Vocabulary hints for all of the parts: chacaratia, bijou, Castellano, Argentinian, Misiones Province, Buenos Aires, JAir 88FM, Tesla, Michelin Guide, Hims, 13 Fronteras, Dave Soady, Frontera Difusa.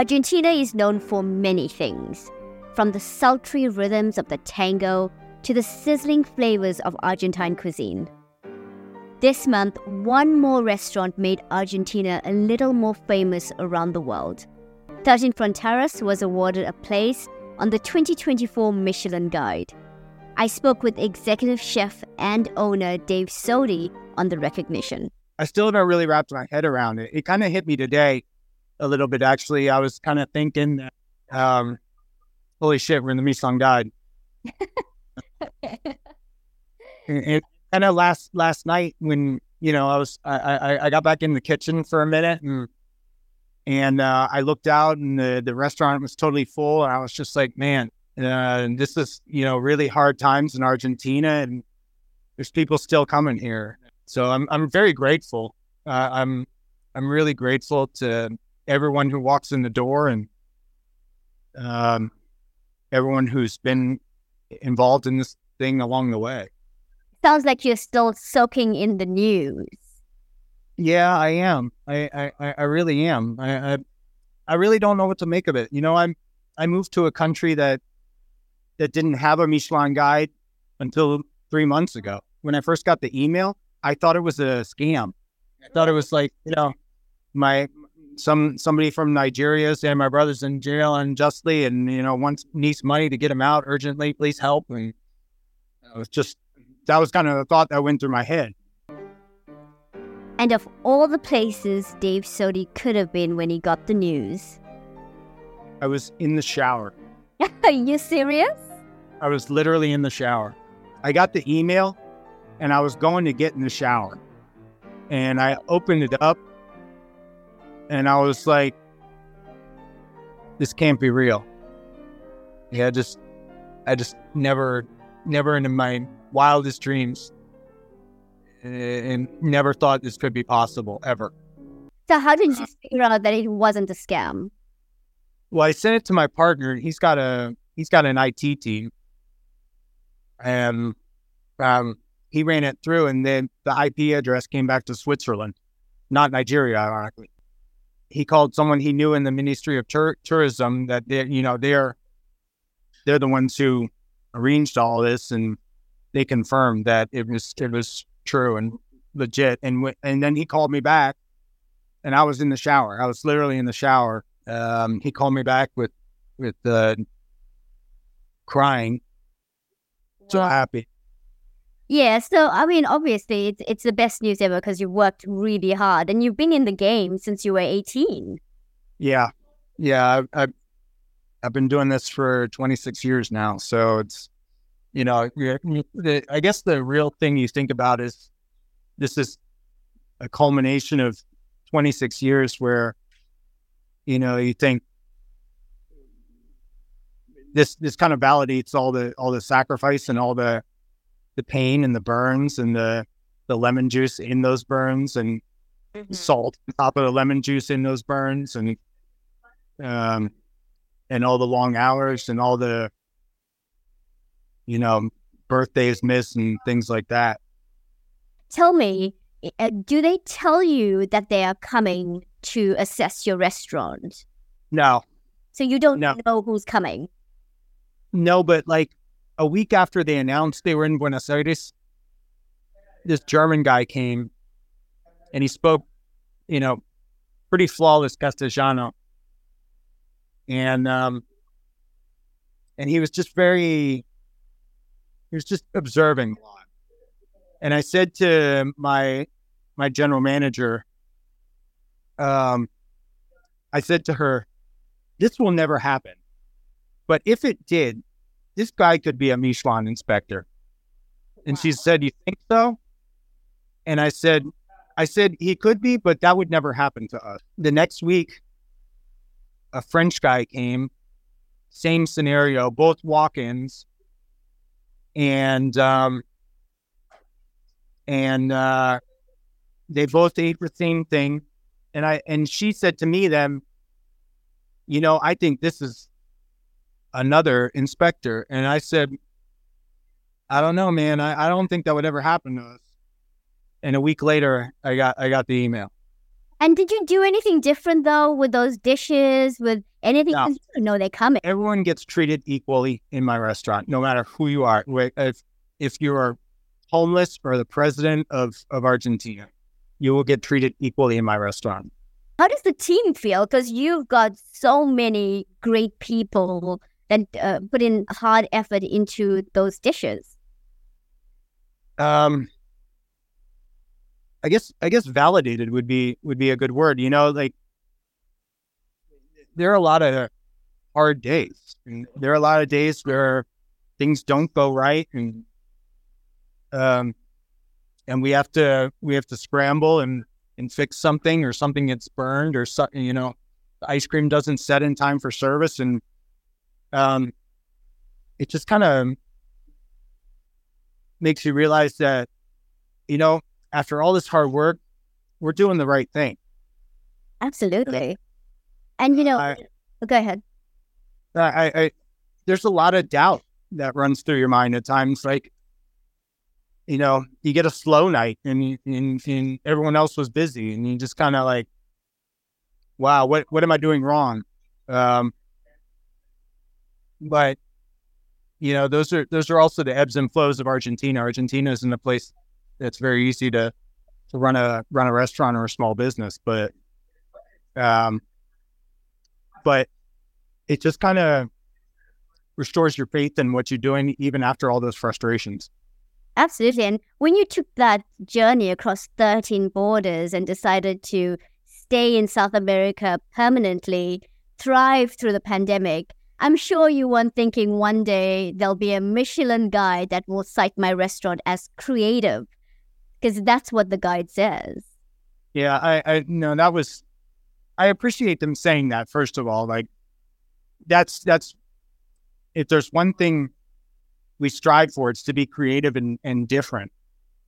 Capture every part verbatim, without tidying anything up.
Argentina is known for many things, from the sultry rhythms of the tango to the sizzling flavors of Argentine cuisine. This month, one more restaurant made Argentina a little more famous around the world. thirteen Fronteras was awarded a place on the twenty twenty-four Michelin Guide. I spoke with executive chef and owner Dave Soady on the recognition. I still don't really wrap my head around it. It kind of hit me today a little bit, actually. I was kind of thinking that, um, holy shit, we're in the Michelin Guide. And kind of last last night when, you know, I was I, I, I got back in the kitchen for a minute and and uh, I looked out and the, the restaurant was totally full. And I was just like, man, uh, this is, you know, really hard times in Argentina and there's people still coming here. So I'm I'm very grateful. Uh, I'm I'm really grateful to everyone who walks in the door and um, everyone who's been involved in this thing along the way. Sounds like you're still soaking in the news. Yeah, I am. I I, I really am. I, I I really don't know what to make of it. You know, I'm I moved to a country that that didn't have a Michelin Guide until three months ago. When I first got the email, I thought it was a scam. I thought it was like, you know, my some somebody from Nigeria saying my brother's in jail unjustly and, you know, wants needs money to get him out urgently. Please help. And it was just, that was kind of a thought that went through my head. And of all the places Dave Soady could have been when he got the news, I was in the shower. Are you serious? I was literally in the shower. I got the email. And I was going to get in the shower. And I opened it up. And I was like, this can't be real. Yeah, I just, I just never, never in my wildest dreams. And, and never thought this could be possible, ever. So how did you figure out that it wasn't a scam? Well, I sent it to my partner. He's got a, he's got an I T team. And, um... he ran it through, and then the I P address came back to Switzerland, not Nigeria, ironically. He called someone he knew in the Ministry of Tur- Tourism that they, you know, they're they're the ones who arranged all this, and they confirmed that it was it was true and legit. And w- and then he called me back, and I was in the shower. I was literally in the shower. Um, he called me back with with uh, crying, so happy. Yeah, so, I mean, obviously, it's it's the best news ever because you've worked really hard and you've been in the game since you were eighteen. Yeah, yeah, I, I, I've been doing this for twenty-six years now. So it's, you know, I guess the real thing you think about is this is a culmination of twenty-six years where, you know, you think this this kind of validates all the all the sacrifice and all the the pain and the burns and the, the lemon juice in those burns and mm-hmm. salt on top of the lemon juice in those burns and um and all the long hours and all the, you know, birthdays missed and things like that. Tell me, do they tell you that they are coming to assess your restaurant? No. So you don't no. know who's coming? No, but like, a week after they announced they were in Buenos Aires, this German guy came and he spoke, you know, pretty flawless Castellano. And, um, and he was just very, he was just observing a lot. And I said to my, my general manager, um, I said to her, this will never happen. But if it did, this guy could be a Michelin inspector. And wow. She said, you think so? And I said, I said, he could be, but that would never happen to us. The next week, a French guy came, same scenario, both walk-ins. And, um, and, uh, they both ate the same thing. And I, and she said to me then, you know, I think this is another inspector. And I said, I don't know, man. I, I don't think that would ever happen to us. And a week later, I got I got the email. And did you do anything different, though, with those dishes, with anything? No, no they come in. Everyone gets treated equally in my restaurant, no matter who you are. If, if you're homeless or the president of, of Argentina, you will get treated equally in my restaurant. How does the team feel? Because you've got so many great people that uh, put in hard effort into those dishes. Um, I guess I guess validated would be would be a good word. You know, like there are a lot of hard days, and there are a lot of days where things don't go right, and um, and we have to we have to scramble and. and fix something, or something gets burned, or something, you know, the ice cream doesn't set in time for service. And um, it just kind of makes you realize that, you know, after all this hard work, we're doing the right thing. Absolutely. And, you know, I, go ahead. I, I, there's a lot of doubt that runs through your mind at times, like, you know, you get a slow night and, and, and everyone else was busy, and you just kind of like, wow, what, what am I doing wrong? Um, but, you know, those are those are also the ebbs and flows of Argentina. Argentina isn't a place that's very easy to, to run a run a restaurant or a small business. But, um, but it just kind of restores your faith in what you're doing, even after all those frustrations. Absolutely. And when you took that journey across thirteen borders and decided to stay in South America permanently, thrive through the pandemic, I'm sure you weren't thinking one day there'll be a Michelin guide that will cite my restaurant as creative, because that's what the guide says. Yeah, I, I no, that was, I appreciate them saying that, first of all. Like, that's, that's, if there's one thing we strive for, it's to be creative and, and different,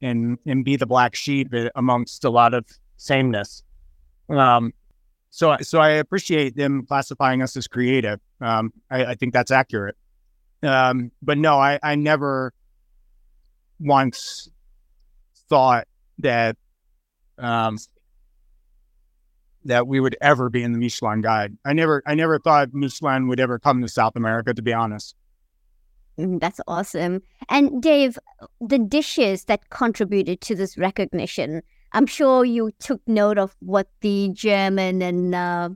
and, and be the black sheep amongst a lot of sameness. Um, so, so I appreciate them classifying us as creative. Um, I, I think that's accurate. Um, but no, I, I never once thought that, um, that we would ever be in the Michelin Guide. I never, I never thought Michelin would ever come to South America, to be honest. That's awesome. And Dave, the dishes that contributed to this recognition, I'm sure you took note of what the German and uh,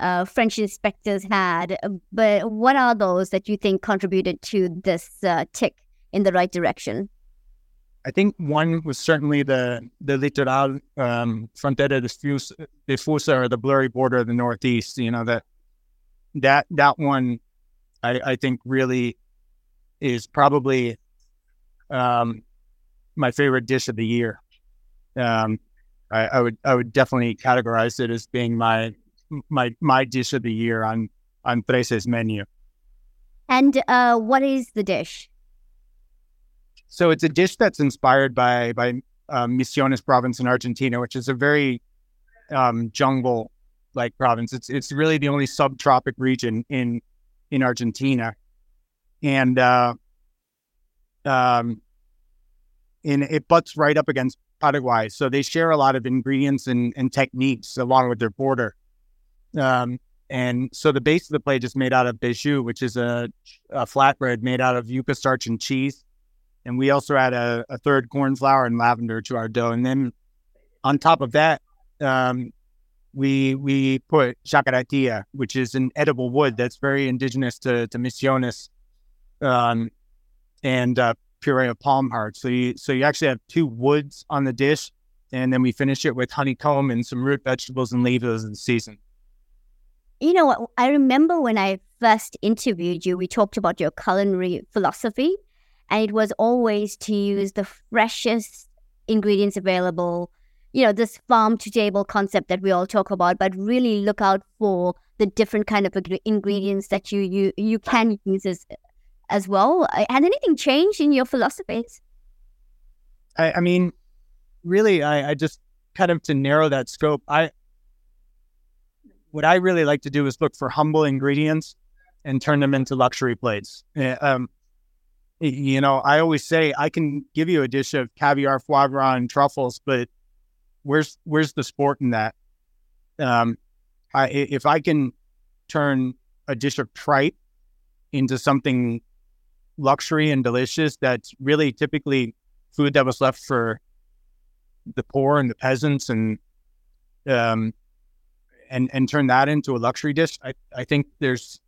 uh, French inspectors had, but what are those that you think contributed to this uh, tick in the right direction? I think one was certainly the, the litoral um, Frontera Difusa, or the blurry border of the Northeast. You know, that, that, that one, I, I think really... is probably um, my favorite dish of the year. Um, I, I would I would definitely categorize it as being my my my dish of the year on on Trese's menu. And uh, what is the dish? So it's a dish that's inspired by by uh, Misiones Province in Argentina, which is a very um, jungle like province. It's it's really the only subtropic region in in Argentina. And uh, um, and it butts right up against Paraguay. So they share a lot of ingredients and, and techniques along with their border. Um, and so the base of the plate is made out of bijou, which is a, a flatbread made out of yuca starch and cheese. And we also add a, a third cornflower and lavender to our dough. And then on top of that, um, we we put chacaratia, which is an edible wood that's very indigenous to, to Misiones. Um, and uh, puree of palm hearts. So you so you actually have two woods on the dish, and then we finish it with honeycomb and some root vegetables and leaves in season. You know what? I remember when I first interviewed you, we talked about your culinary philosophy, and it was always to use the freshest ingredients available. You know, this farm-to-table concept that we all talk about, but really look out for the different kind of ingredients that you you, you can use as as well. Had anything changed in your philosophies? I, I mean, really, I, I just kind of to narrow that scope. I what I really like to do is look for humble ingredients and turn them into luxury plates. Um, you know, I always say I can give you a dish of caviar, foie gras, and truffles, but where's where's the sport in that? Um, I, if I can turn a dish of tripe into something luxury and delicious, that's really typically food that was left for the poor and the peasants, and um, and and turn that into a luxury dish. I, I think there's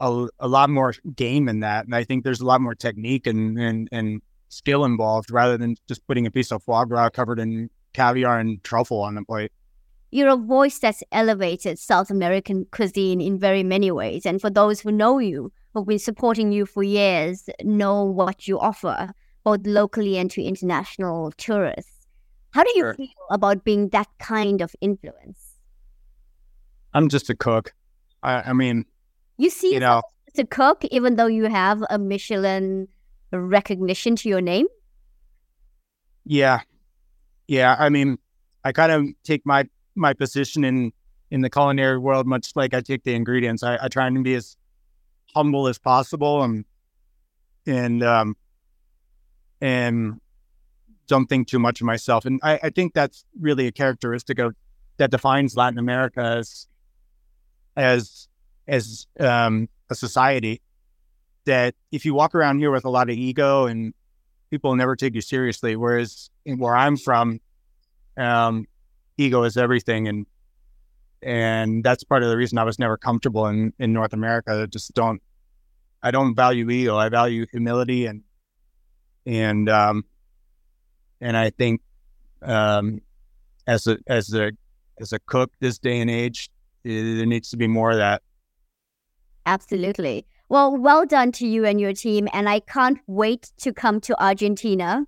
a, a lot more game in that, and I think there's a lot more technique and and and skill involved, rather than just putting a piece of foie gras covered in caviar and truffle on the plate. You're a voice that's elevated South American cuisine in very many ways. And for those who know you, who've been supporting you for years, know what you offer, both locally and to international tourists. How do you sure. feel about being that kind of influence? I'm just a cook. I, I mean, you see, you know, as a cook, even though you have a Michelin recognition to your name? Yeah. Yeah. I mean, I kind of take my my position in, in the culinary world, much like I take the ingredients. I, I try and be as humble as possible, and, and, um, and don't think too much of myself. And I, I think that's really a characteristic of that defines Latin America as, as, as, um, a society, that if you walk around here with a lot of ego, and people never take you seriously. Whereas in where I'm from, um, ego is everything, and and that's part of the reason I was never comfortable in, in North America. I just don't I don't value ego. I value humility, and and um and I think um as a as a as a cook this day and age, there needs to be more of that. Absolutely. Well, well done to you and your team, and I can't wait to come to Argentina.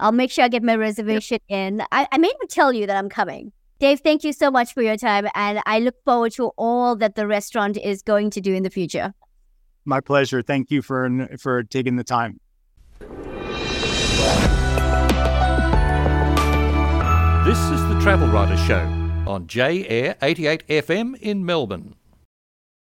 I'll make sure I get my reservation yep. in. I, I made him tell you that I'm coming. Dave, thank you so much for your time. And I look forward to all that the restaurant is going to do in the future. My pleasure. Thank you for, for taking the time. This is the Travel Writer Show on J Air eighty-eight F M in Melbourne.